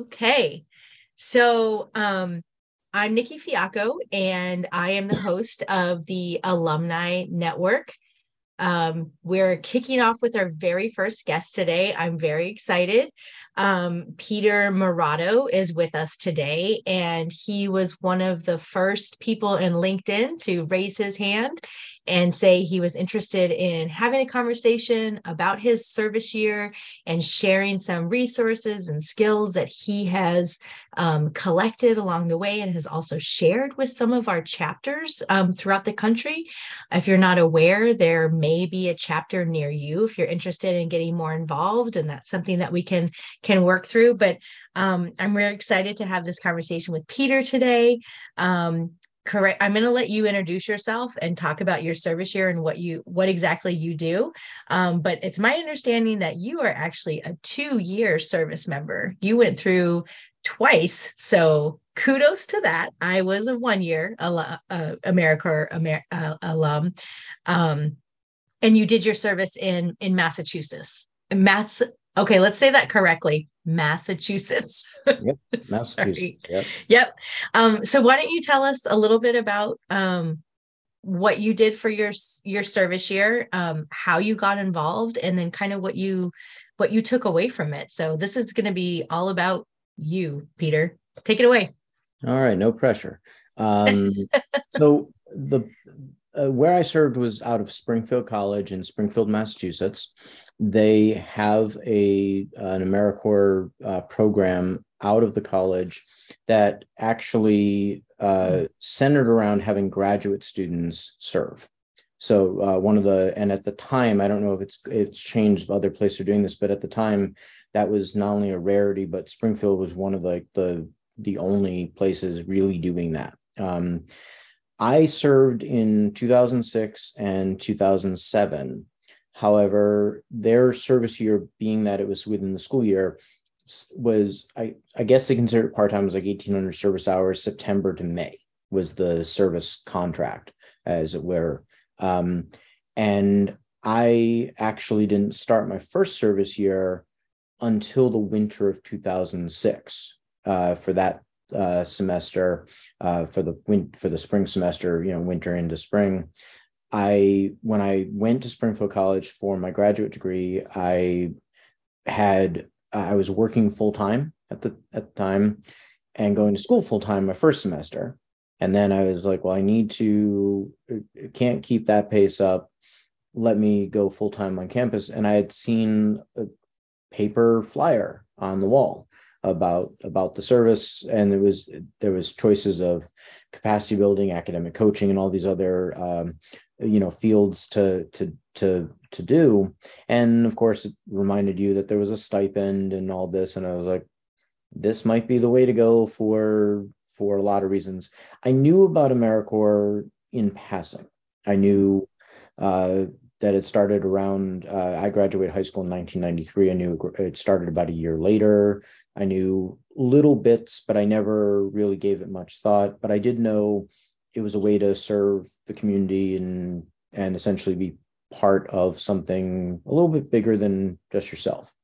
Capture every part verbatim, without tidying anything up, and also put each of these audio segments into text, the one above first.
Okay. So um, I'm Nikki Fiacco, and I am the host of the Alumni Network. Um, we're kicking off with our very first guest today. I'm very excited. Um, Peter Marotto is with us today, and he was one of the first people in LinkedIn to raise his hand and say he was interested in having a conversation about his service year and sharing some resources and skills that he has um, collected along the way and has also shared with some of our chapters um, throughout the country. If you're not aware, there may be a chapter near you if you're interested in getting more involved, and that's something that we can, can work through. But um, I'm really excited to have this conversation with Peter today. Um, Correct. I'm going to let you introduce yourself and talk about your service year and what you what exactly you do. Um, but it's my understanding that you are actually a two-year service member. You went through twice, so kudos to that. I was a one-year alum, uh, AmeriCorps Amer, uh, alum, um, and you did your service in in Massachusetts. In Mass. Okay, let's say that correctly. Massachusetts. Yep. Massachusetts. Yep. Yep. Um, so why don't you tell us a little bit about um, what you did for your your service year, um, how you got involved, and then kind of what you what you took away from it. So this is going to be all about you, Peter. Take it away. All right, no pressure. Um, so the uh, where I served was out of Springfield College in Springfield, Massachusetts. They have a an AmeriCorps uh, program out of the college that actually uh, centered around having graduate students serve. So uh, one of the, and at the time, I don't know if it's it's changed, other places are doing this, but at the time, that was not only a rarity, but Springfield was one of like the, the only places really doing that. Um, I served in two thousand six and two thousand seven. However, their service year, being that it was within the school year, was, I, I guess they considered part-time. It was like eighteen hundred service hours, September to May was the service contract, as it were. Um, and I actually didn't start my first service year until the winter of two thousand six uh, for that uh, semester, uh, for the win- for the spring semester, you know, winter into spring. I, when I went to Springfield College for my graduate degree, I had, I was working full-time at the, at the time and going to school full-time my first semester. And then I was like, well, I need to, can't keep that pace up. Let me go full-time on campus. And I had seen a paper flyer on the wall about, about the service. And it was, there was choices of capacity building, academic coaching, and all these other, um, you know, fields to, to, to, to do. And of course it reminded you that there was a stipend and all this. And I was like, this might be the way to go for, for a lot of reasons. I knew about AmeriCorps in passing. I knew, uh, that it started around, uh, I graduated high school in nineteen ninety-three. I knew it started about a year later. I knew little bits, but I never really gave it much thought. But I did know it was a way to serve the community and, and essentially be part of something a little bit bigger than just yourself.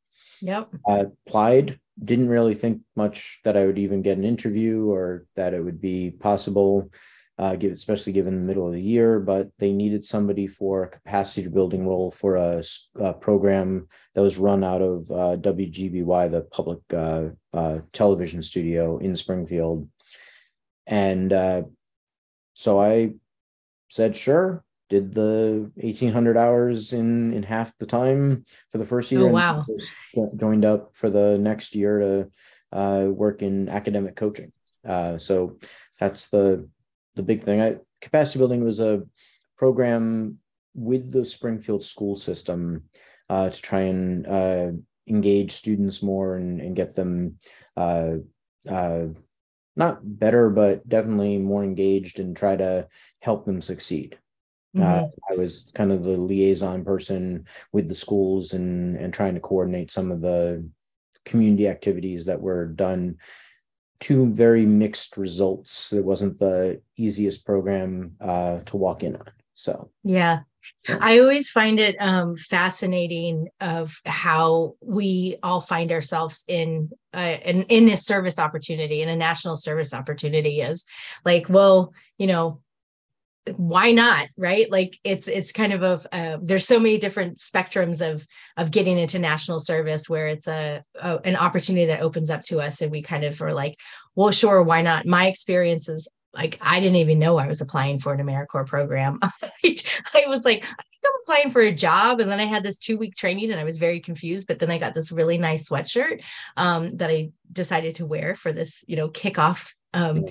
Yep. I applied, didn't really think much that I would even get an interview or that it would be possible. Uh, especially given the middle of the year, but they needed somebody for a capacity building role for a, a program that was run out of uh, W G B Y, the public uh, uh, television studio in Springfield. And uh, so I said, sure, did the eighteen hundred hours in, in half the time for the first year. Oh, wow. And joined up for the next year to uh, work in academic coaching. Uh, so that's the The big thing. I, capacity building was a program with the Springfield school system uh, to try and uh, engage students more and, and get them uh, uh, not better, but definitely more engaged and try to help them succeed. Mm-hmm. Uh, I was kind of the liaison person with the schools and, and trying to coordinate some of the community activities that were done. Two very mixed results. It wasn't the easiest program uh, to walk in on. So yeah, I always find it um, fascinating of how we all find ourselves in uh, in, in a service opportunity, in a national service opportunity is like, well, you know, why not, right? Like it's it's kind of a uh, there's so many different spectrums of of getting into national service where it's a, a an opportunity that opens up to us, and we kind of are like, well, sure, why not? My experiences. Like, I didn't even know I was applying for an AmeriCorps program. I was like, I think I'm applying for a job. And then I had this two week training and I was very confused. But then I got this really nice sweatshirt um, that I decided to wear for this, you know, kickoff um,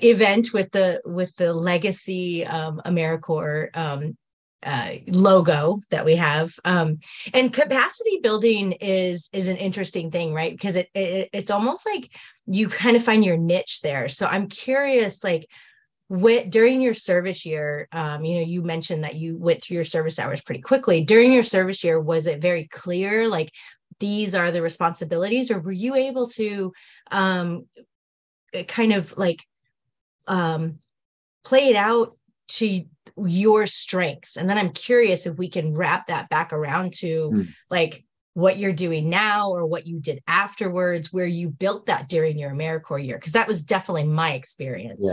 event with the with the legacy um, AmeriCorps um, uh, logo that we have. Um, and capacity building is is an interesting thing, right? Because it, it it's almost like you kind of find your niche there. So I'm curious, like what during your service year, um, you know, you mentioned that you went through your service hours pretty quickly. During your service year, was it very clear, like these are the responsibilities, or were you able to um, kind of like um, play it out to your strengths? And then I'm curious if we can wrap that back around to mm. like, what you're doing now or what you did afterwards, where you built that during your AmeriCorps year, because that was definitely my experience.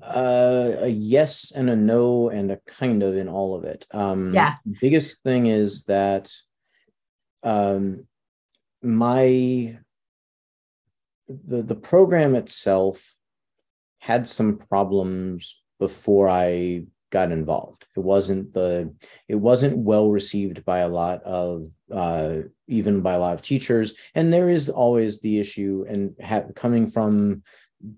Yeah. Uh, a yes and a no and a kind of in all of it. Um, yeah. Biggest thing is that um, my the, the program itself had some problems before I got involved. It wasn't the, it wasn't well received by a lot of, uh, even by a lot of teachers. And there is always the issue, and ha- coming from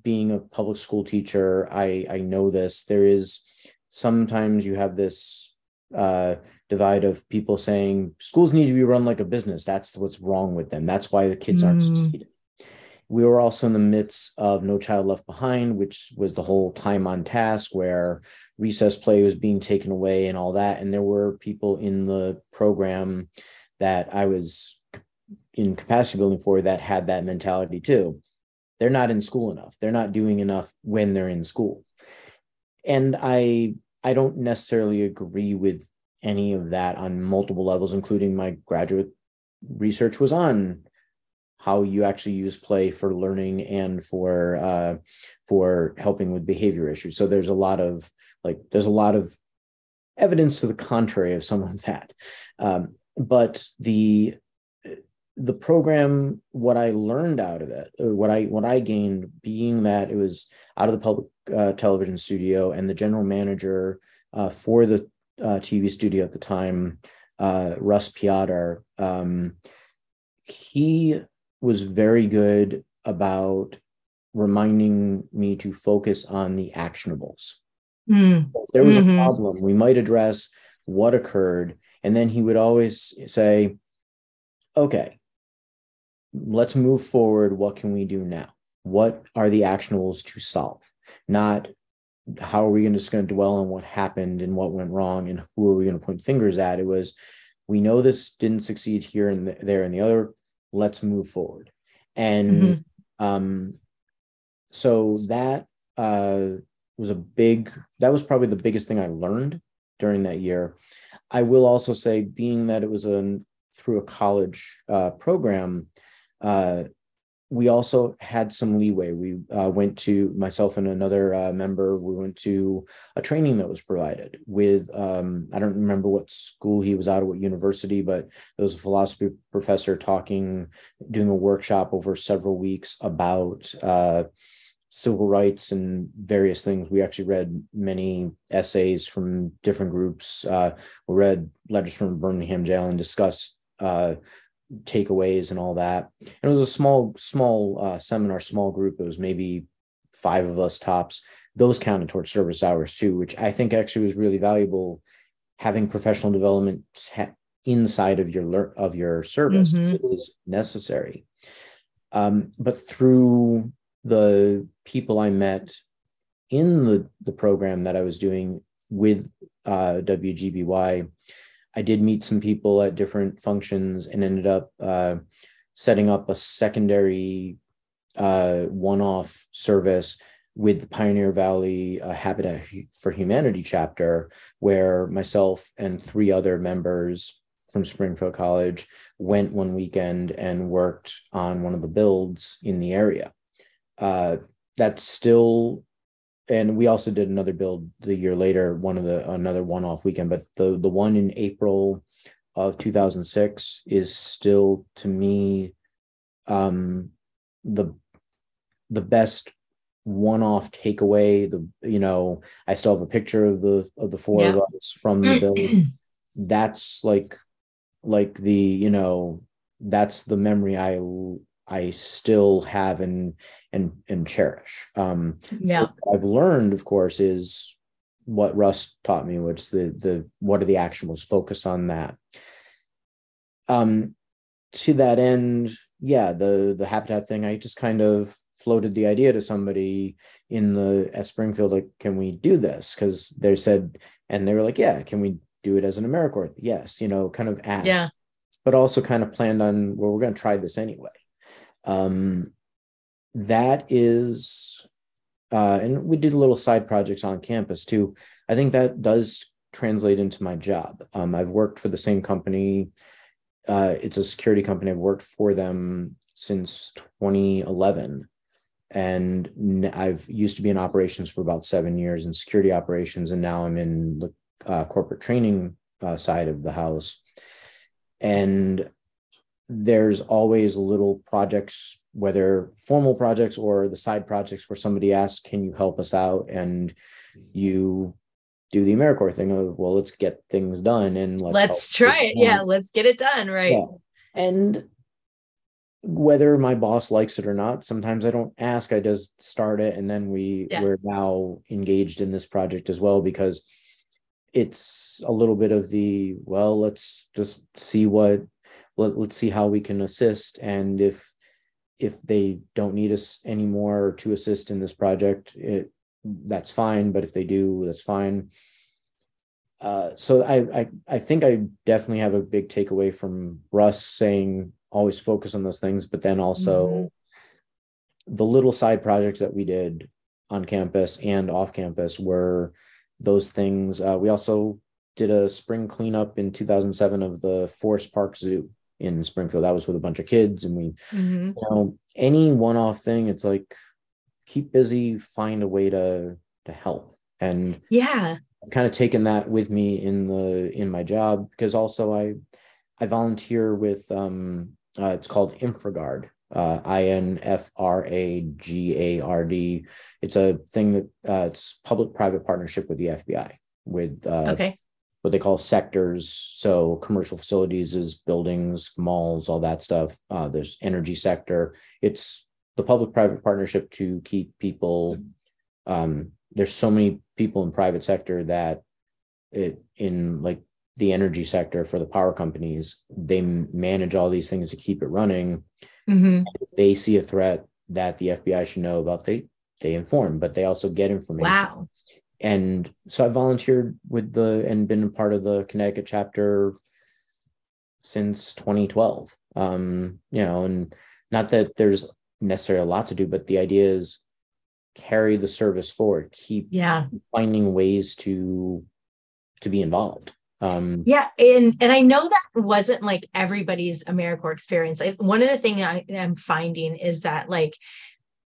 being a public school teacher, I, I know this, there is sometimes you have this uh, divide of people saying schools need to be run like a business. That's what's wrong with them. That's why the kids mm. aren't succeeding. We were also in the midst of No Child Left Behind, which was the whole time on task where recess play was being taken away and all that. And there were people in the program that I was in capacity building for that had that mentality too. They're not in school enough. They're not doing enough when they're in school. And I, I don't necessarily agree with any of that on multiple levels, including my graduate research was on how you actually use play for learning and for uh, for helping with behavior issues. So there's a lot of like there's a lot of evidence to the contrary of some of that. Um, but the the program, what I learned out of it, or what I what I gained, being that it was out of the public uh, television studio, and the general manager uh, for the uh, T V studio at the time, uh, Russ Piotr, um, he was very good about reminding me to focus on the actionables. Mm. If there was mm-hmm. a problem, we might address what occurred. And then he would always say, okay, let's move forward. What can we do now? What are the actionables to solve? Not how are we just going to dwell on what happened and what went wrong and who are we going to point fingers at? It was, we know this didn't succeed here and there and the other. Let's move forward. And mm-hmm. um, so that uh, was a big, that was probably the biggest thing I learned during that year. I will also say, being that it was a, through a college uh, program, uh, we also had some leeway. We uh, went to, myself and another uh, member, we went to a training that was provided with, um, I don't remember what school he was out of, what university, but there was a philosophy professor talking, doing a workshop over several weeks about uh, civil rights and various things. We actually read many essays from different groups. Uh, we read letters from Birmingham Jail and discussed uh takeaways and all that. And it was a small, small uh, seminar, small group. It was maybe five of us tops. Those counted towards service hours too, which I think actually was really valuable, having professional development ha- inside of your lear- of your service mm-hmm. is necessary. Um, but through the people I met in the, the program that I was doing with uh, W G B Y, I did meet some people at different functions and ended up uh, setting up a secondary uh, one-off service with the Pioneer Valley uh, Habitat for Humanity chapter, where myself and three other members from Springfield College went one weekend and worked on one of the builds in the area. Uh, that's still, and we also did another build the year later, one of the, another one-off weekend, but the, the one in April of two thousand six is still, to me, um, the, the best one-off takeaway. The, you know, I still have a picture of the, of the four yeah. of us from the build. That's like, like the, you know, that's the memory I, I still have and, and, and cherish. Um, yeah. What I've learned, of course, is what Russ taught me, which the, the, what are the actionables, focus on that. Um, to that end, yeah, the, the habitat thing, I just kind of floated the idea to somebody in the, at Springfield, like, can we do this? 'Cause they said, and they were like, yeah, can we do it as an AmeriCorps? Yes. You know, kind of asked, yeah. but also kind of planned on, well, we're going to try this anyway. Um, that is, uh, and we did little side projects on campus too. I think that does translate into my job. Um, I've worked for the same company. Uh, it's a security company. I've worked for them since twenty eleven, and I've used to be in operations for about seven years in security operations. And now I'm in the uh, corporate training uh, side of the house. And there's always little projects, whether formal projects or the side projects, where somebody asks, can you help us out? And you do the AmeriCorps thing of, well, let's get things done. And let's, let's try it. Yeah. Let's get it done. Right. Yeah. And whether my boss likes it or not, sometimes I don't ask, I just start it. And then we yeah. we're now engaged in this project as well, because it's a little bit of the, well, let's just see what, Let, let's see how we can assist. And if if they don't need us anymore to assist in this project, it, that's fine. But if they do, that's fine. Uh, so I, I I think I definitely have a big takeaway from Russ saying always focus on those things, but then also mm-hmm. the little side projects that we did on campus and off campus were those things. Uh, we also did a spring cleanup in two thousand seven of the Forest Park Zoo in Springfield. That was with a bunch of kids. And we, mm-hmm. you know, any one-off thing, it's like, keep busy, find a way to, to help. And yeah, I've kind of taken that with me in the, in my job, because also I, I volunteer with, um, uh, it's called InfraGard, uh, I N F R A G A R D. It's a thing that, uh, it's public-private partnership with the F B I with, uh, okay. what they call sectors. So commercial facilities is buildings, malls, all that stuff. Uh, there's energy sector. It's the public-private partnership to keep people. Um, there's so many people in private sector that it, in like the energy sector for the power companies, they manage all these things to keep it running. Mm-hmm. If they see a threat that the F B I should know about, they, they inform, but they also get information. Wow. And so I volunteered with the, and been a part of the Connecticut chapter since twenty twelve, um, you know, and not that there's necessarily a lot to do, but the idea is carry the service forward, keep yeah. finding ways to, to be involved. Um, yeah. And, and I know that wasn't like everybody's AmeriCorps experience. I, one of the things I am finding is that, like,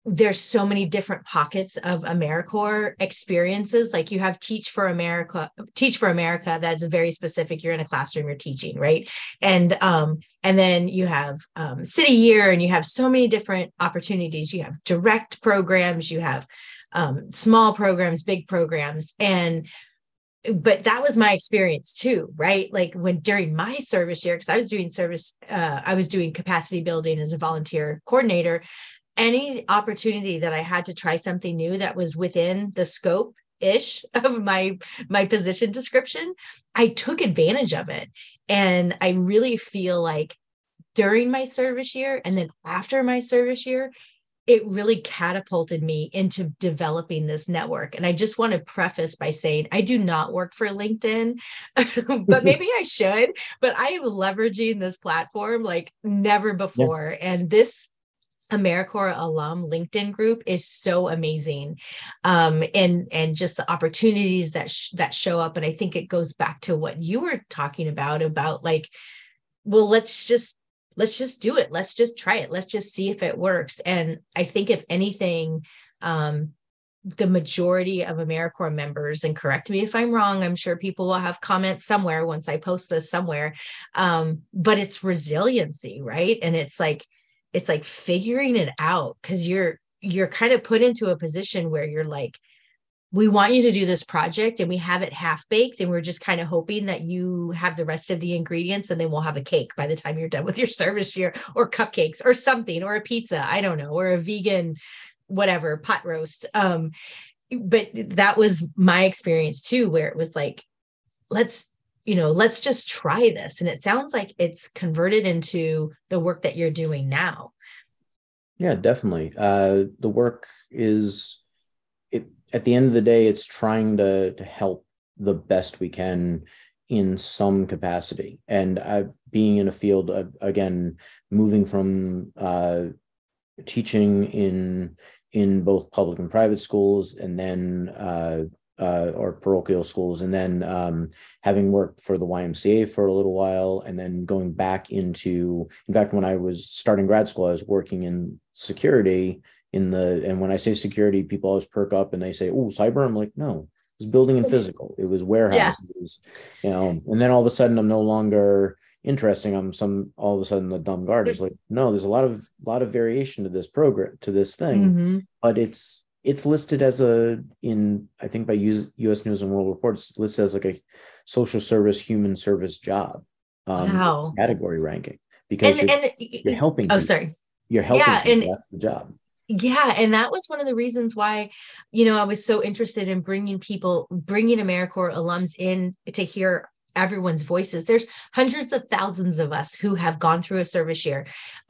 there's so many different pockets of AmeriCorps experiences. Like, you have Teach for America, Teach for America. That's very specific. You're in a classroom, you're teaching, right? And, um, and then you have um, City Year, and you have so many different opportunities. You have direct programs, you have um, small programs, big programs. And, but that was my experience too, right? Like, when during my service year, because I was doing service, uh, I was doing capacity building as a volunteer coordinator. Any opportunity that I had to try something new that was within the scope-ish of my, my position description, I took advantage of it. And I really feel like during my service year and then after my service year, it really catapulted me into developing this network. And I just want to preface by saying I do not work for LinkedIn, but maybe I should, but I am leveraging this platform like never before. Yeah. And this AmeriCorps alum LinkedIn group is so amazing, um, and and just the opportunities that sh that show up. And I think it goes back to what you were talking about about like, well, let's just let's just do it. Let's just try it. Let's just see if it works. And I think if anything, um, the majority of AmeriCorps members, and correct me if I'm wrong, I'm sure people will have comments somewhere once I post this somewhere, um, but it's resiliency, right? And it's like. It's like figuring it out, because you're you're kind of put into a position where you're like, we want you to do this project and we have it half baked and we're just kind of hoping that you have the rest of the ingredients and then we'll have a cake by the time you're done with your service year, or cupcakes or something, or a pizza, I don't know, or a vegan, whatever, pot roast. Um, but that was my experience too, where it was like, let's, you know, let's just try this. And it sounds like it's converted into the work that you're doing now. Yeah, definitely. Uh, the work is, it, at the end of the day, it's trying to, to help the best we can in some capacity. And I, being in a field, of, again, moving from uh, teaching in, in both public and private schools, and then uh, Uh, or parochial schools, and then um, having worked for the Y M C A for a little while, and then going back into, in fact, when I was starting grad school, I was working in security in the, and when I say security, people always perk up and they say, oh, cyber. I'm like, no, it was building and physical. It was warehouses, yeah. It was, you know, and then all of a sudden I'm no longer interesting. I'm some, all of a sudden the dumb guard is like, no, there's a lot of, lot of variation to this program, to this thing, mm-hmm. but it's, It's listed as a, in, I think by U S News and World Report, it's listed as like a social service, human service job um, wow. category ranking, because and, you're, and, you're helping. Oh, people. Sorry. You're helping. Yeah, and that's the job. Yeah. And that was one of the reasons why, you know, I was so interested in bringing people, bringing AmeriCorps alums in to hear everyone's voices. There's hundreds of thousands of us who have gone through a service year.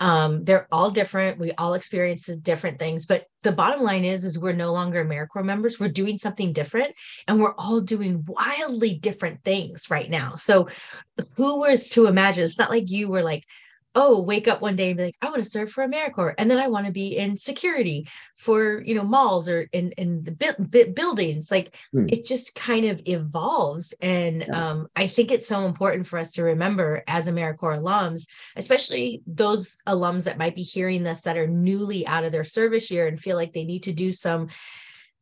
Um, they're all different. We all experience different things, but the bottom line is, is we're no longer AmeriCorps members. We're doing something different, and we're all doing wildly different things right now. So who was to imagine? It's not like you were like, oh, wake up one day and be like, I want to serve for AmeriCorps. And then I want to be in security for, you know, malls or in, in the bu bu buildings. Like hmm. it just kind of evolves. And yeah. um, I think it's so important for us to remember as AmeriCorps alums, especially those alums that might be hearing this that are newly out of their service year and feel like they need to do some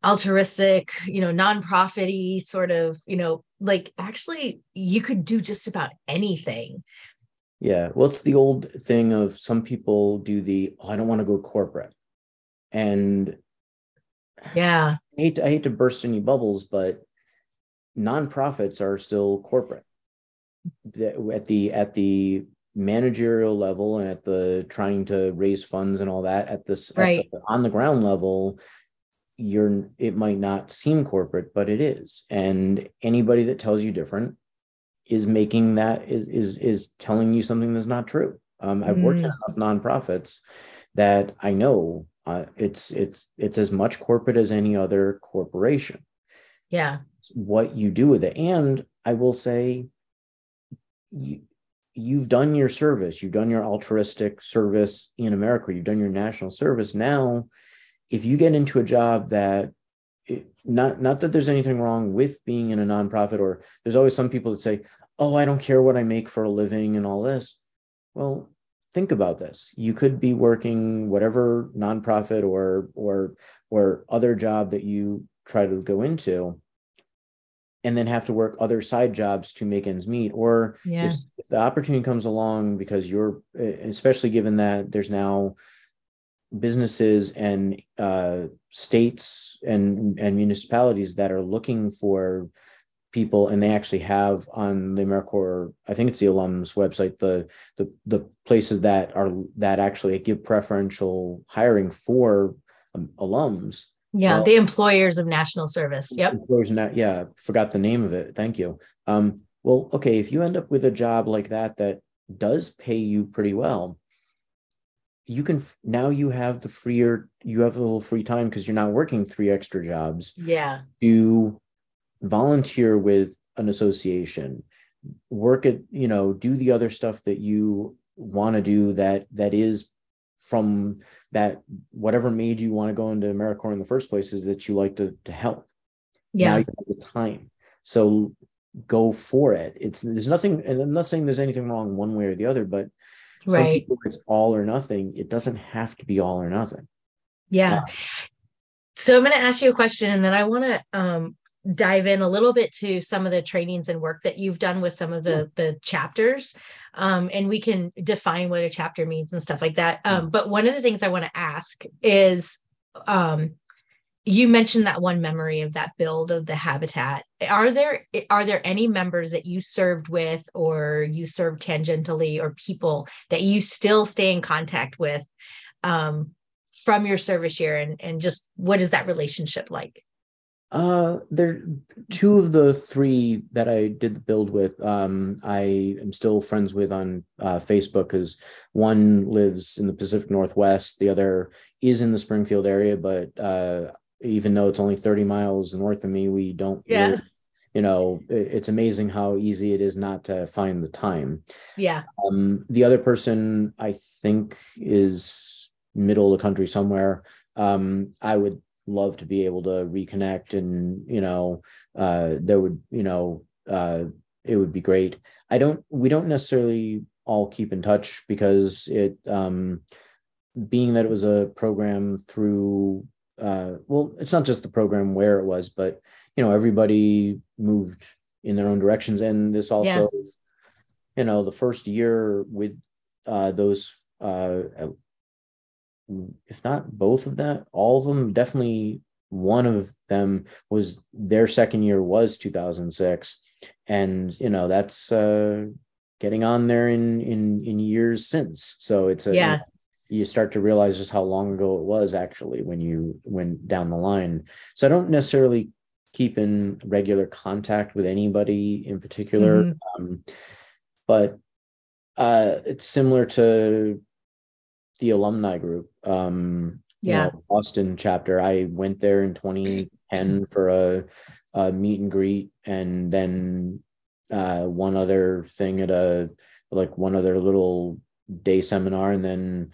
altruistic, you know, nonprofit-y sort of, you know, like actually you could do just about anything. Yeah. Well, it's the old thing of some people do the, oh, I don't want to go corporate. And yeah, I hate to, I hate to burst any bubbles, but nonprofits are still corporate at the, at the managerial level, and at the trying to raise funds and all that at this right. at the, on the ground level, you're, it might not seem corporate, but it is. And anybody that tells you different is making that is is is telling you something that's not true. Um, I've worked mm. at enough nonprofits that I know uh, it's it's it's as much corporate as any other corporation. Yeah, it's what you do with it, and I will say, you, you've done your service. You've done your altruistic service in America. You've done your national service. Now, if you get into a job that It, not not that there's anything wrong with being in a nonprofit, or there's always some people that say, oh, I don't care what I make for a living and all this. Well, think about this. You could be working whatever nonprofit or or or other job that you try to go into, and then have to work other side jobs to make ends meet. Or yeah. if, if the opportunity comes along, because you're, especially given that there's now businesses and uh, states and and municipalities that are looking for people, and they actually have on the AmeriCorps, I think it's the alums website, the the the places that are that actually give preferential hiring for um, alums. Yeah, well, the employers of national service. Yep. Employers, yeah, forgot the name of it. Thank you. Um, well, okay, if you end up with a job like that that does pay you pretty well, you can now you have the freer, you have a little free time because you're not working three extra jobs. Yeah. You volunteer with an association, work at, you know, do the other stuff that you want to do that that is from that, whatever made you want to go into AmeriCorps in the first place is that you like to, to help. Yeah. Now you have the time. So go for it. It's, there's nothing, and I'm not saying there's anything wrong one way or the other, but right. some people, it's all or nothing. It doesn't have to be all or nothing. Yeah. yeah. So I'm going to ask you a question, and then I want to um, dive in a little bit to some of the trainings and work that you've done with some of the, the chapters. Um, and we can define what a chapter means and stuff like that. Um, but one of the things I want to ask is, um, you mentioned that one memory of that build of the habitat. Are there, are there any members that you served with, or you served tangentially, or people that you still stay in contact with um, from your service year? And, and just what is that relationship like? Uh, there, two of the three that I did the build with, um, I am still friends with on uh, Facebook, because one lives in the Pacific Northwest. The other is in the Springfield area, but uh even though it's only thirty miles north of me, we don't, yeah. live, you know, it's amazing how easy it is not to find the time. Yeah. Um, the other person I think is middle of the country somewhere. Um, I would love to be able to reconnect, and, you know, uh, there would, you know, uh, it would be great. I don't, we don't necessarily all keep in touch, because it, um, being that it was a program through, Uh, well, it's not just the program where it was, but, you know, everybody moved in their own directions. And this also, yeah. you know, the first year with uh, those, uh, if not both of that, all of them, definitely one of them was, their second year was two thousand six. And, you know, that's uh, getting on there in, in, in years since. So it's a, yeah. you start to realize just how long ago it was actually when you went down the line. So I don't necessarily keep in regular contact with anybody in particular, mm-hmm. um, but uh, it's similar to the alumni group. Um, yeah. You know, Austin chapter. I went there in twenty ten for a, a meet and greet, and then uh, one other thing at a, like one other little day seminar, and then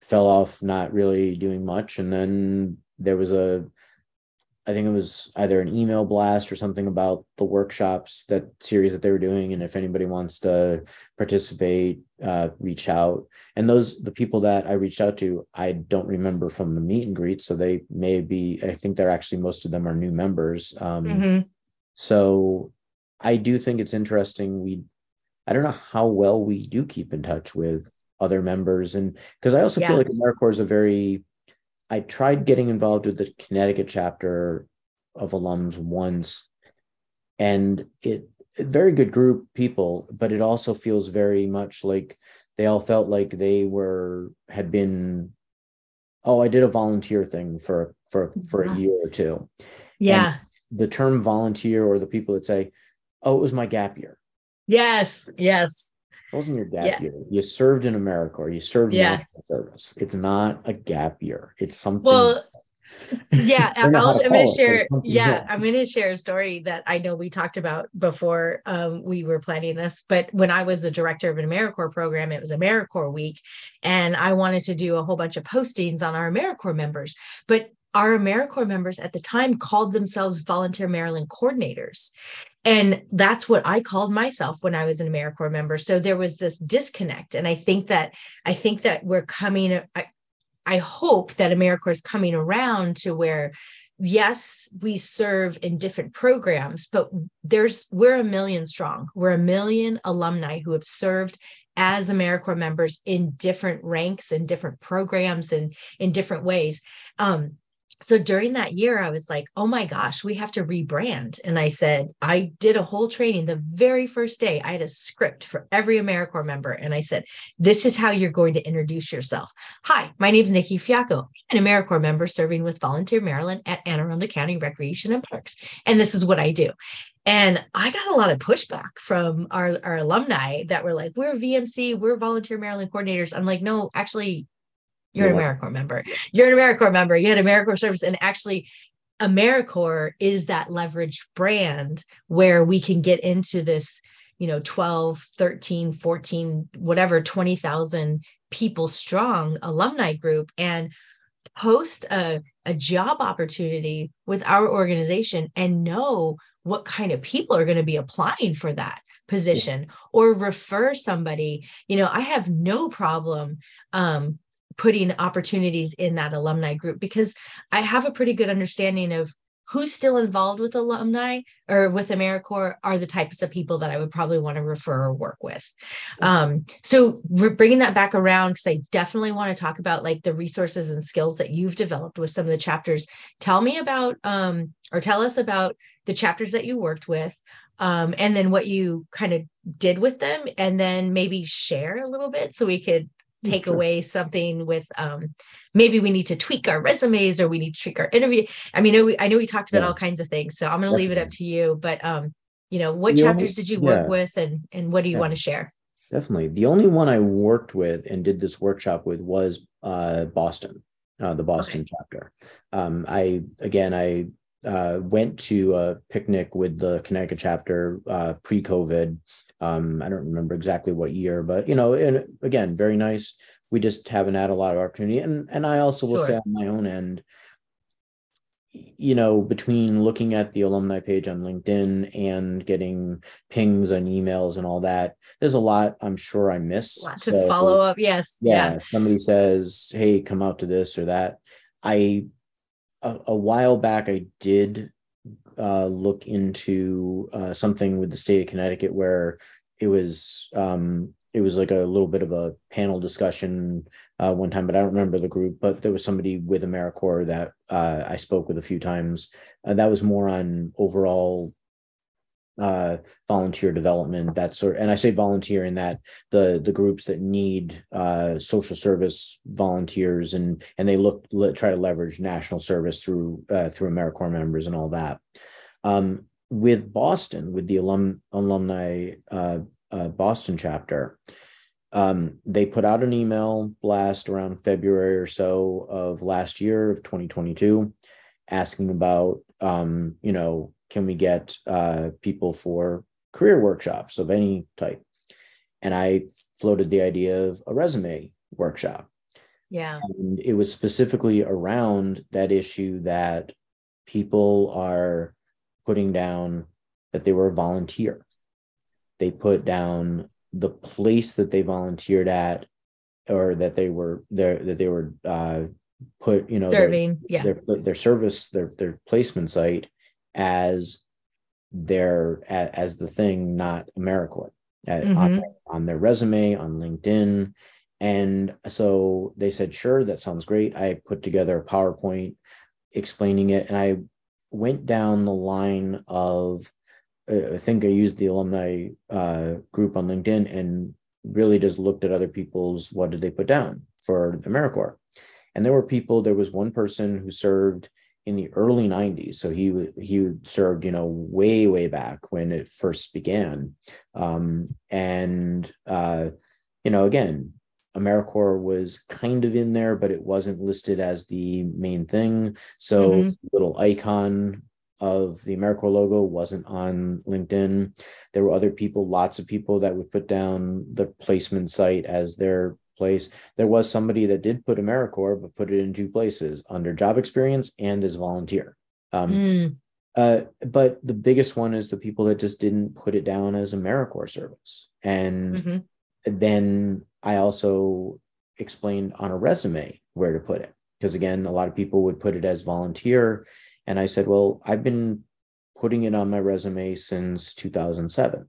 fell off not really doing much. And then there was a, I think it was either an email blast or something about the workshops, that series that they were doing. And if anybody wants to participate, uh, reach out. And those, the people that I reached out to, I don't remember from the meet and greet. So they may be, I think they're actually, most of them are new members. Um, mm-hmm. So I do think it's interesting. We, I don't know how well we do keep in touch with other members. And because I also yeah. feel like AmeriCorps is a very, I tried getting involved with the Connecticut chapter of alums once, and it, very good group people, but it also feels very much like they all felt like they were, had been, oh, I did a volunteer thing for, for, for yeah. a year or two. Yeah. And the term volunteer, or the people that say, oh, it was my gap year. Yes. Yes. It wasn't your gap yeah. year. You served in AmeriCorps. You served yeah. national service. It's not a gap year. It's something. Well, yeah, I'm going to share. Yeah, else. I'm going to share a story that I know we talked about before um, we were planning this. But when I was the director of an AmeriCorps program, it was AmeriCorps week, and I wanted to do a whole bunch of postings on our AmeriCorps members. But our AmeriCorps members at the time called themselves Volunteer Maryland coordinators. And that's what I called myself when I was an AmeriCorps member. So there was this disconnect. And I think that, I think that we're coming, I, I hope that AmeriCorps is coming around to where, yes, we serve in different programs, but there's, we're a million strong. We're a million alumni who have served as AmeriCorps members in different ranks and different programs and in different ways. Um, So during that year, I was like, oh my gosh, we have to rebrand. And I said, I did a whole training the very first day. I had a script for every AmeriCorps member. And I said, this is how you're going to introduce yourself. Hi, my name is Nikki Fiacco, an AmeriCorps member serving with Volunteer Maryland at Anne Arundel County Recreation and Parks. And this is what I do. And I got a lot of pushback from our, our alumni that were like, we're V M C, we're Volunteer Maryland coordinators. I'm like, no, actually, You're an AmeriCorps member. You're an AmeriCorps member. You had AmeriCorps service. And actually, AmeriCorps is that leveraged brand where we can get into this, you know, twelve, thirteen, fourteen, whatever, twenty thousand people strong alumni group and host a, a job opportunity with our organization and know what kind of people are going to be applying for that position, or refer somebody. You know, I have no problem um, putting opportunities in that alumni group, because I have a pretty good understanding of who's still involved with alumni or with AmeriCorps are the types of people that I would probably want to refer or work with. Um, so we're bringing that back around, because I definitely want to talk about like the resources and skills that you've developed with some of the chapters. Tell me about, um, or tell us about the chapters that you worked with, um, and then what you kind of did with them, and then maybe share a little bit so we could take sure. away something with um, maybe we need to tweak our resumes, or we need to tweak our interview. I mean, I know we, I know we talked about yeah. all kinds of things, so I'm going to leave it up to you. But, um, you know, what the chapters only, did you work yeah. with, and, and what do you yeah. want to share? Definitely. The only one I worked with and did this workshop with was uh, Boston, uh, the Boston okay. chapter. Um, I, again, I uh, went to a picnic with the Connecticut chapter uh, pre-COVID. Um, I don't remember exactly what year, but, you know, and again, very nice. We just haven't had a lot of opportunity. And and I also will sure. say on my own end, you know, between looking at the alumni page on LinkedIn and getting pings and emails and all that, there's a lot I'm sure I miss. Lots so, of follow up. Yes. Yeah, yeah. Somebody says, hey, come out to this or that. I, a, a while back, I did Uh, look into uh, something with the state of Connecticut, where it was um, it was like a little bit of a panel discussion uh, one time, but I don't remember the group, but there was somebody with AmeriCorps that uh, I spoke with a few times. Uh, that was more on overall uh, volunteer development, that sort of, and I say volunteer in that the the groups that need uh, social service volunteers, and and they look try to leverage national service through uh, through AmeriCorps members and all that. Um, with Boston, with the alum, alumni uh, uh, Boston chapter, um, they put out an email blast around February or so of last year of twenty twenty-two, asking about, um, you know, can we get uh, people for career workshops of any type? And I floated the idea of a resume workshop. Yeah. And it was specifically around that issue that people are putting down that they were a volunteer. They put down the place that they volunteered at, or that they were there, that they were uh, put, you know, serving, their, yeah. their, their service, their, their placement site as their, as the thing, not AmeriCorps, mm-hmm. on, on their resume, on LinkedIn. And so they said, sure, that sounds great. I put together a PowerPoint explaining it, and I went down the line of, uh, I think I used the alumni uh, group on LinkedIn, and really just looked at other people's, what did they put down for AmeriCorps? And there were people, there was one person who served in the early nineties. So he he served, you know, way, way back when it first began. Um, and, uh, you know, again, AmeriCorps was kind of in there, but it wasn't listed as the main thing. So mm-hmm. the little icon of the AmeriCorps logo wasn't on LinkedIn. There were other people, lots of people that would put down the placement site as their place. There was somebody that did put AmeriCorps, but put it in two places, under job experience and as volunteer. Um, mm. uh, but the biggest one is the people that just didn't put it down as AmeriCorps service. And mm-hmm. then I also explained on a resume where to put it, because again, a lot of people would put it as volunteer. And I said, well, I've been putting it on my resume since two thousand seven.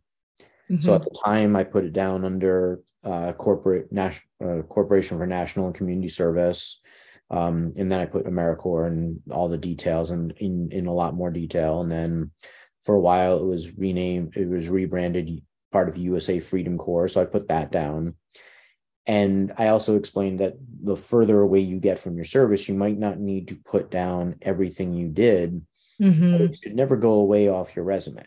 Mm-hmm. So at the time I put it down under uh, corporate national uh, Corporation for National and Community Service. Um, and then I put AmeriCorps and all the details, and in, in a lot more detail. And then for a while it was renamed, it was rebranded part of U S A Freedom Corps. So I put that down. And I also explained that the further away you get from your service, you might not need to put down everything you did. Mm-hmm. But it should never go away off your resume.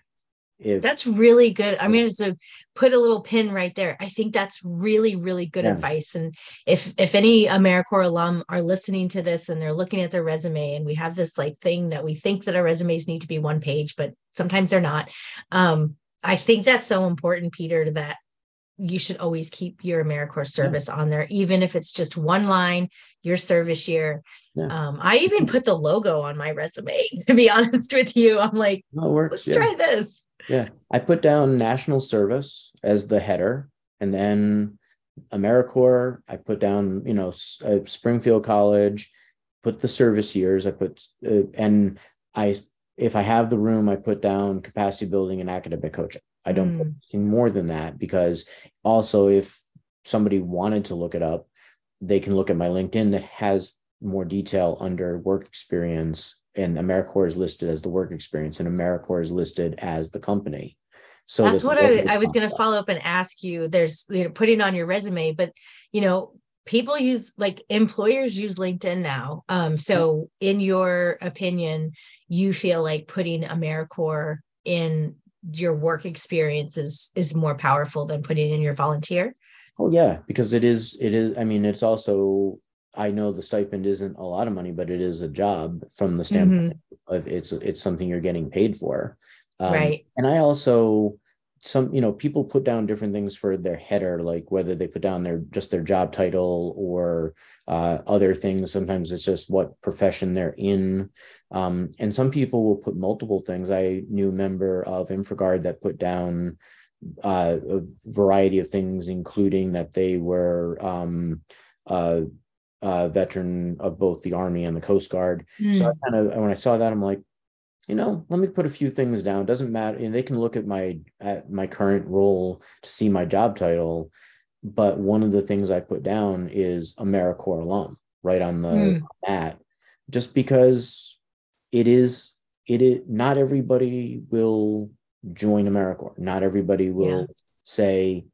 If, that's really good. I'm going to put a little pin right there. I think that's really, really good yeah. advice. And if if any AmeriCorps alum are listening to this and they're looking at their resume, and we have this like thing that we think that our resumes need to be one page, but sometimes they're not. Um, I think that's so important, Peter, that you should always keep your AmeriCorps service yeah. on there, even if it's just one line, your service year. Yeah. Um, I even put the logo on my resume, to be honest with you. I'm like, no, it works. let's yeah. try this. Yeah. I put down national service as the header, and then AmeriCorps, I put down, you know, uh, Springfield College, put the service years. I put, uh, and I, if I have the room, I put down capacity building and academic coaching. I don't mm. put anything more than that, because also if somebody wanted to look it up, they can look at my LinkedIn that has more detail under work experience, and AmeriCorps is listed as the work experience, and AmeriCorps is listed as the company. So that's what I, I was going to follow up and ask you. There's, you know, putting on your resume, but you know, people use, like, employers use LinkedIn now. Um, so in your opinion, you feel like putting AmeriCorps in your work experience is, is more powerful than putting in your volunteer? Oh yeah, because it is, it is, I mean, it's also, I know the stipend isn't a lot of money, but it is a job from the standpoint mm-hmm. of it's, it's something you're getting paid for. Um, right. And I also, some, you know, people put down different things for their header, like whether they put down their, just their job title or uh, other things. Sometimes it's just what profession they're in. Um, and some people will put multiple things. I knew a member of InfraGard that put down uh, a variety of things, including that they were um, a, a veteran of both the Army and the Coast Guard. Mm. So I kind of, when I saw that, I'm like, you know, let me put a few things down. Doesn't matter. And they can look at my, at my current role to see my job title. But one of the things I put down is AmeriCorps alum, right on the mm. at, just because it is, it is not everybody will join AmeriCorps. Not everybody will yeah. say,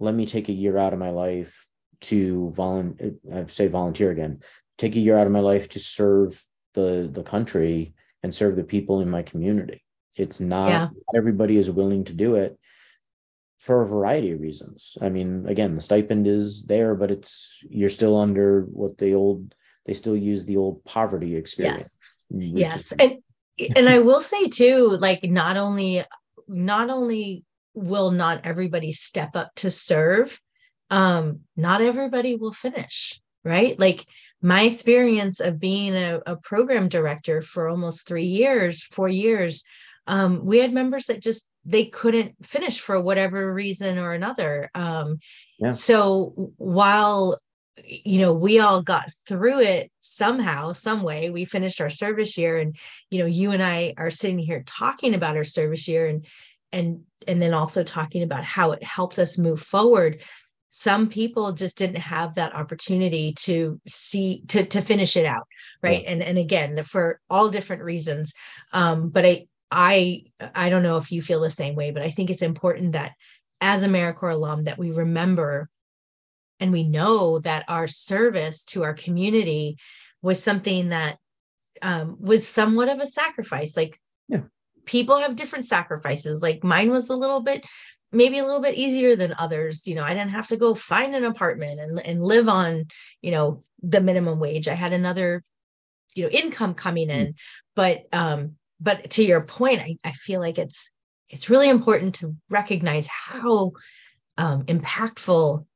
let me take a year out of my life to volunteer, I say volunteer again, take a year out of my life to serve the, the country and serve the people in my community. It's not, yeah. not everybody is willing to do it for a variety of reasons. I mean, again, the stipend is there, but it's, you're still under what the old, they still use the old poverty experience. Yes. yes. And, and I will say too, like, not only, not only will not everybody step up to serve, um, not everybody will finish, right? Like, my experience of being a, a program director for almost three years, four years, um, we had members that just, they couldn't finish for whatever reason or another. Um, yeah. So while, you know, we all got through it somehow, some way, we finished our service year, and, you know, you and I are sitting here talking about our service year, and, and, and then also talking about how it helped us move forward. Some people just didn't have that opportunity to see, to, to finish it out. Right. Yeah. And, and again, the, for all different reasons. Um, but I, I, I don't know if you feel the same way, but I think it's important that as AmeriCorps alum, that we remember, and we know that our service to our community was something that um, was somewhat of a sacrifice. Like yeah. people have different sacrifices. Like mine was a little bit, maybe a little bit easier than others. You know, I didn't have to go find an apartment and, and live on, you know, the minimum wage. I had another, you know, income coming in, but, um, but to your point, I, I feel like it's, it's really important to recognize how um, impactful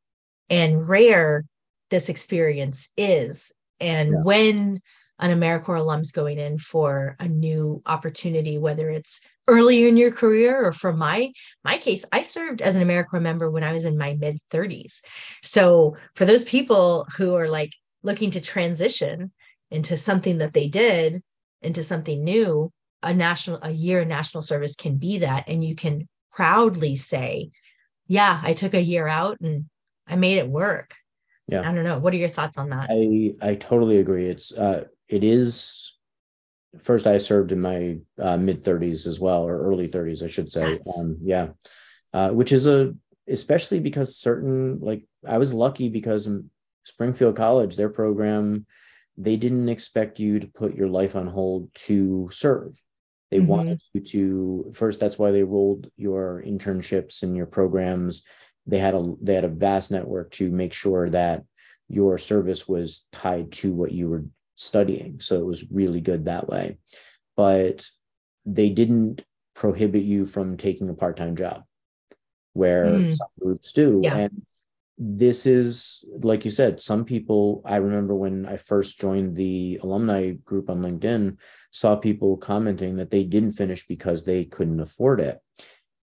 and rare this experience is. And yeah. when an AmeriCorps alum's going in for a new opportunity, whether it's early in your career, or for my, my case, I served as an AmeriCorps member when I was in my mid thirties. So for those people who are like looking to transition into something that they did, into something new, a national, a year of national service can be that. And you can proudly say, yeah, I took a year out and I made it work. Yeah. I don't know. What are your thoughts on that? I, I totally agree. It's, uh, it is, first I served in my uh, mid thirties as well, or early thirties, I should say. Yes. Um, yeah. Uh, which is a, especially because certain, like I was lucky because Springfield College, their program, they didn't expect you to put your life on hold to serve. They mm-hmm. wanted you to, first, that's why they rolled your internships and your programs. They had a, they had a vast network to make sure that your service was tied to what you were studying. So it was really good that way, but they didn't prohibit you from taking a part-time job. where mm. some groups do. Yeah. And this is, like you said, some people, I remember when I first joined the alumni group on LinkedIn, saw people commenting that they didn't finish because they couldn't afford it.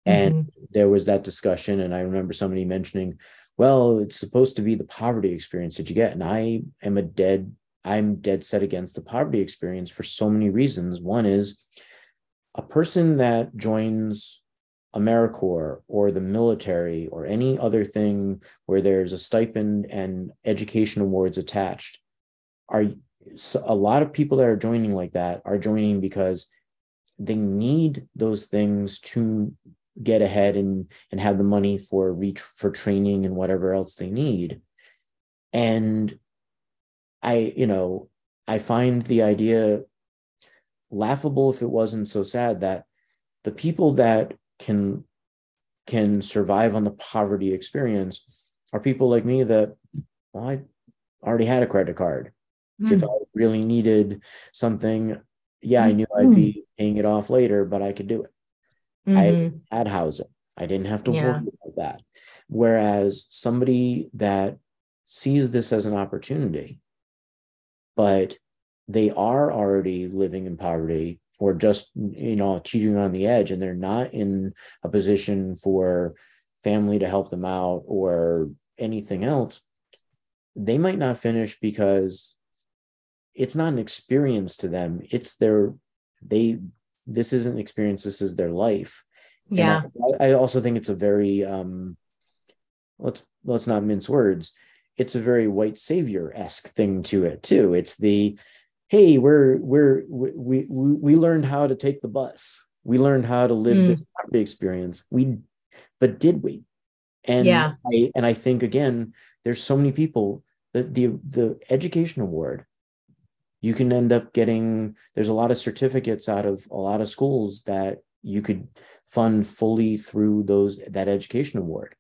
And mm. there was that discussion. And I remember somebody mentioning, well, it's supposed to be the poverty experience that you get. And I am a dead, I'm dead set against the poverty experience for so many reasons. One is a person that joins AmeriCorps or the military or any other thing where there's a stipend and education awards attached, are a lot of people that are joining like that are joining because they need those things to get ahead and and have the money for reach for training and whatever else they need. And I, you know, I find the idea laughable if it wasn't so sad that the people that can can survive on the poverty experience are people like me that, well, I already had a credit card. Mm. If I really needed something, yeah, I knew mm. I'd be paying it off later, but I could do it. Mm. I had housing. I didn't have to yeah. worry about that. Whereas somebody that sees this as an opportunity, but they are already living in poverty, or just, you know, teetering on the edge, and they're not in a position for family to help them out or anything else, they might not finish because it's not an experience to them. It's their, they, this isn't an experience. This is their life. Yeah. And I, I also think it's a very, um, let's, let's not mince words. It's a very white savior-esque thing to it too. It's the, hey, we're, we're, we, we, we learned how to take the bus. We learned how to live mm. this poverty experience. We, but did we? And yeah. I, and I think, again, there's so many people that the, the education award, you can end up getting, there's a lot of certificates out of a lot of schools that you could fund fully through those, that education award.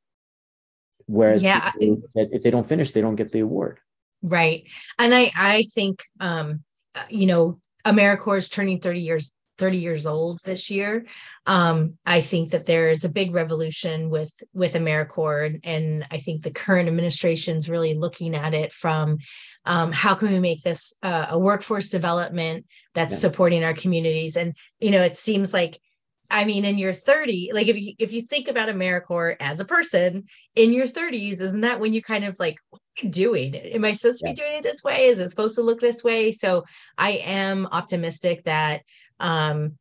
Whereas yeah. people, if they don't finish, they don't get the award. Right. And I, I think, um, you know, AmeriCorps is turning thirty years, thirty years old this year. Um, I think that there is a big revolution with, with AmeriCorps. And I think the current administration's really looking at it from um, how can we make this uh, a workforce development that's yeah. supporting our communities? And, you know, it seems like, I mean, in your thirties, like if you, if you think about AmeriCorps as a person in your thirties, isn't that when you kind of like, what am I doing? Am I supposed to yeah. be doing it this way? Is it supposed to look this way? So I am optimistic that, um,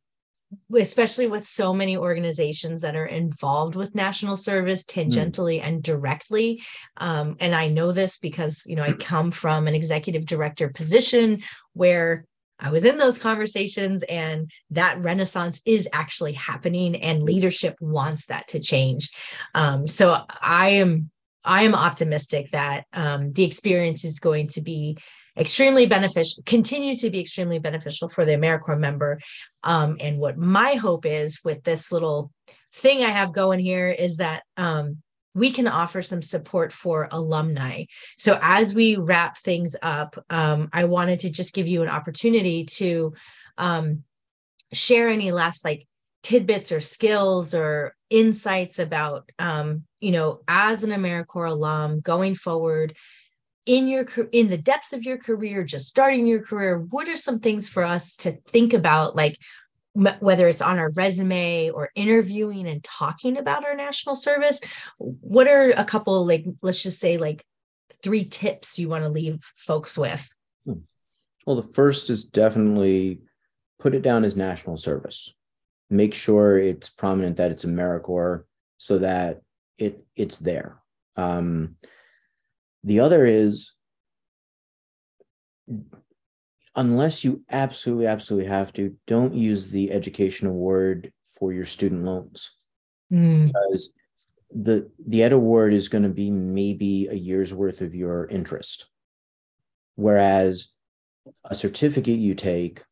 especially with so many organizations that are involved with national service tangentially mm. and directly. Um, and I know this because, you know, I come from an executive director position where I was in those conversations, and that renaissance is actually happening, and leadership wants that to change. Um, so I am, I am optimistic that um, the experience is going to be extremely beneficial, continue to be extremely beneficial for the AmeriCorps member. Um, and what my hope is with this little thing I have going here is that um, we can offer some support for alumni. So as we wrap things up, um, I wanted to just give you an opportunity to um, share any last like tidbits or skills or insights about, um, you know, as an AmeriCorps alum going forward in your in the depths of your career, just starting your career, what are some things for us to think about, like, whether it's on our resume or interviewing and talking about our national service? What are a couple, like, let's just say like three tips you want to leave folks with? Well, the first is definitely put it down as national service. Make sure it's prominent that it's AmeriCorps so that it it's there. Um, the other is, unless you absolutely, absolutely have to, don't use the education award for your student loans. Mm. Because the, the ed award is going to be maybe a year's worth of your interest. Whereas a certificate you take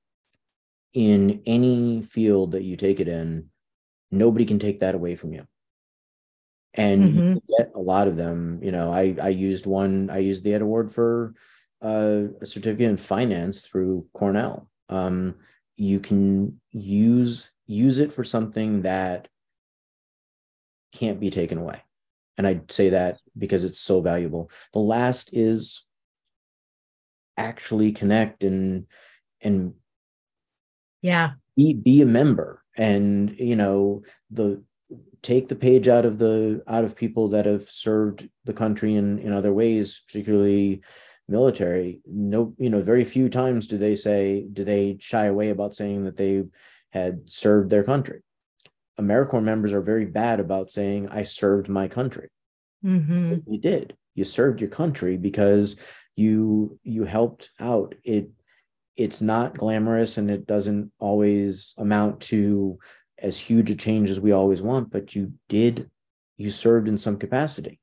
in any field that you take it in, nobody can take that away from you. And mm-hmm. you get a lot of them. You know, I, I used one, I used the ed award for Uh, a certificate in finance through Cornell. Um, you can use use it for something that can't be taken away. And I'd say that because it's so valuable. The last is actually connect and, and yeah, be, be a member and, you know, the, take the page out of the, out of people that have served the country in, in other ways, particularly military. No, you know, very few times do they say, do they shy away about saying that they had served their country. AmeriCorps members are very bad about saying, I served my country. Mm-hmm. You did. You served your country because you you helped out. It it's not glamorous and it doesn't always amount to as huge a change as we always want, but you did, you served in some capacity.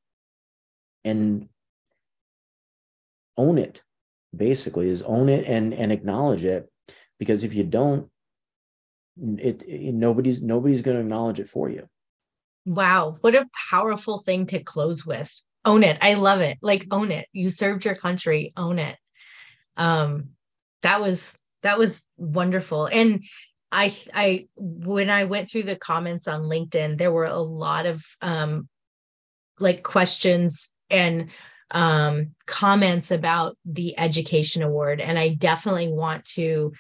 And own it, basically, is own it and, and acknowledge it. Because if you don't, It, it nobody's nobody's going to acknowledge it for you. Wow, what a powerful thing to close with. Own it. I love it. Like, own it. You served your country. Own it. Um, that was that was wonderful. And I I when I went through the comments on LinkedIn, there were a lot of um, like questions and um, comments about the education award, and I definitely want to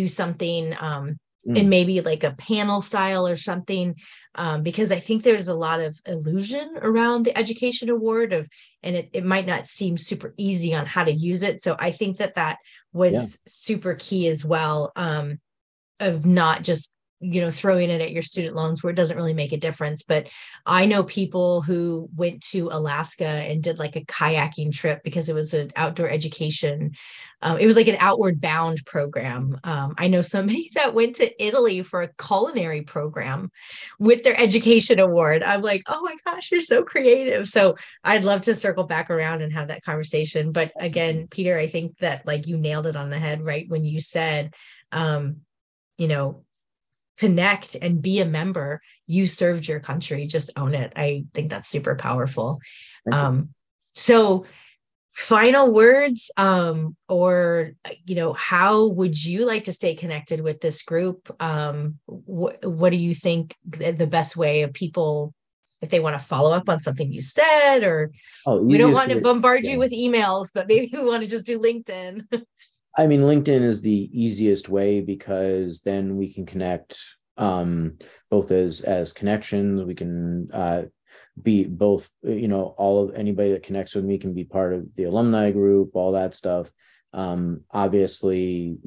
do something. Um, And maybe like a panel style or something, um, because I think there's a lot of illusion around the education award of, and it, it might not seem super easy on how to use it. So I think that that was yeah. super key as well, um, of not just, you know, throwing it at your student loans where it doesn't really make a difference. But I know people who went to Alaska and did like a kayaking trip because it was an outdoor education. Um, it was like an Outward Bound program. Um, I know somebody that went to Italy for a culinary program with their education award. I'm like, oh my gosh, you're so creative. So I'd love to circle back around and have that conversation. But again, Peter, I think that like you nailed it on the head, right? When you said, um, you know, connect and be a member. You served your country. Just own it. I think that's super powerful. Um, so final words, um, or, you know, how would you like to stay connected with this group? Um, wh- what do you think the best way of people, if they want to follow up on something you said, or oh, we don't want to bombard yeah. you with emails, but maybe we want to just do LinkedIn. I mean, LinkedIn is the easiest way because then we can connect um, both as as connections. We can uh, be both, you know, all of anybody that connects with me can be part of the alumni group, all that stuff. Um, obviously,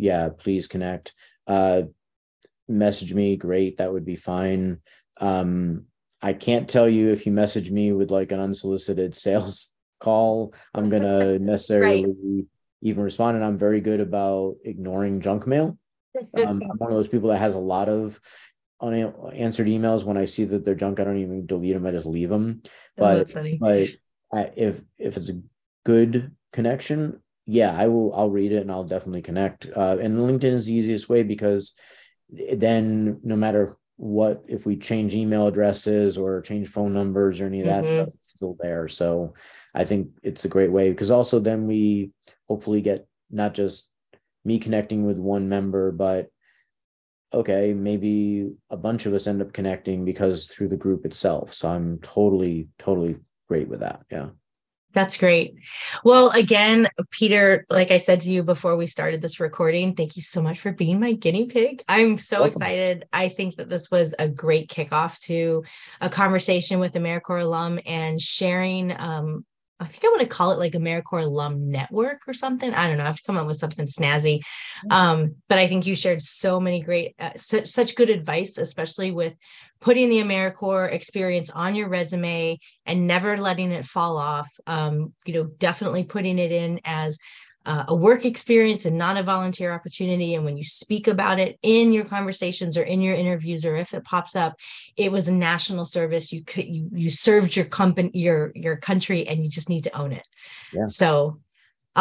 yeah, please connect. Uh, message me. Great. That would be fine. Um, I can't tell you if you message me with like an unsolicited sales call, I'm going to necessarily... right. even responded. I'm very good about ignoring junk mail. Um, I'm one of those people that has a lot of unanswered emails. When I see that they're junk, I don't even delete them. I just leave them. But, oh, that's funny. But I, if if it's a good connection, yeah, I will. I'll read it and I'll definitely connect. Uh, and LinkedIn is the easiest way because then no matter what, if we change email addresses or change phone numbers or any of that mm-hmm. stuff, it's still there. So I think it's a great way because also then we hopefully get not just me connecting with one member, but okay, maybe a bunch of us end up connecting because through the group itself. So I'm totally, totally great with that. Yeah. That's great. Well, again, Peter, like I said to you before we started this recording, thank you so much for being my guinea pig. I'm so Welcome. excited. I think that this was a great kickoff to a conversation with AmeriCorps alum and sharing, um, I think I want to call it like AmeriCorps Alum Network or something. I don't know. I have to come up with something snazzy. Um, but I think you shared so many great, uh, su- such good advice, especially with putting the AmeriCorps experience on your resume and never letting it fall off. Um, you know, definitely putting it in as uh, a work experience and not a volunteer opportunity. And when you speak about it in your conversations or in your interviews, or if it pops up, it was a national service. You could, you, you served your company, your, your country, and you just need to own it. Yeah. So,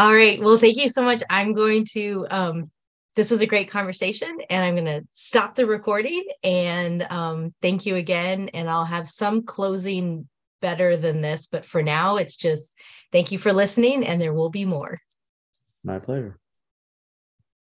all right. Well, thank you so much. I'm going to, um, this was a great conversation and I'm going to stop the recording and, um, thank you again. And I'll have some closing better than this, but for now it's just, thank you for listening and there will be more. My pleasure.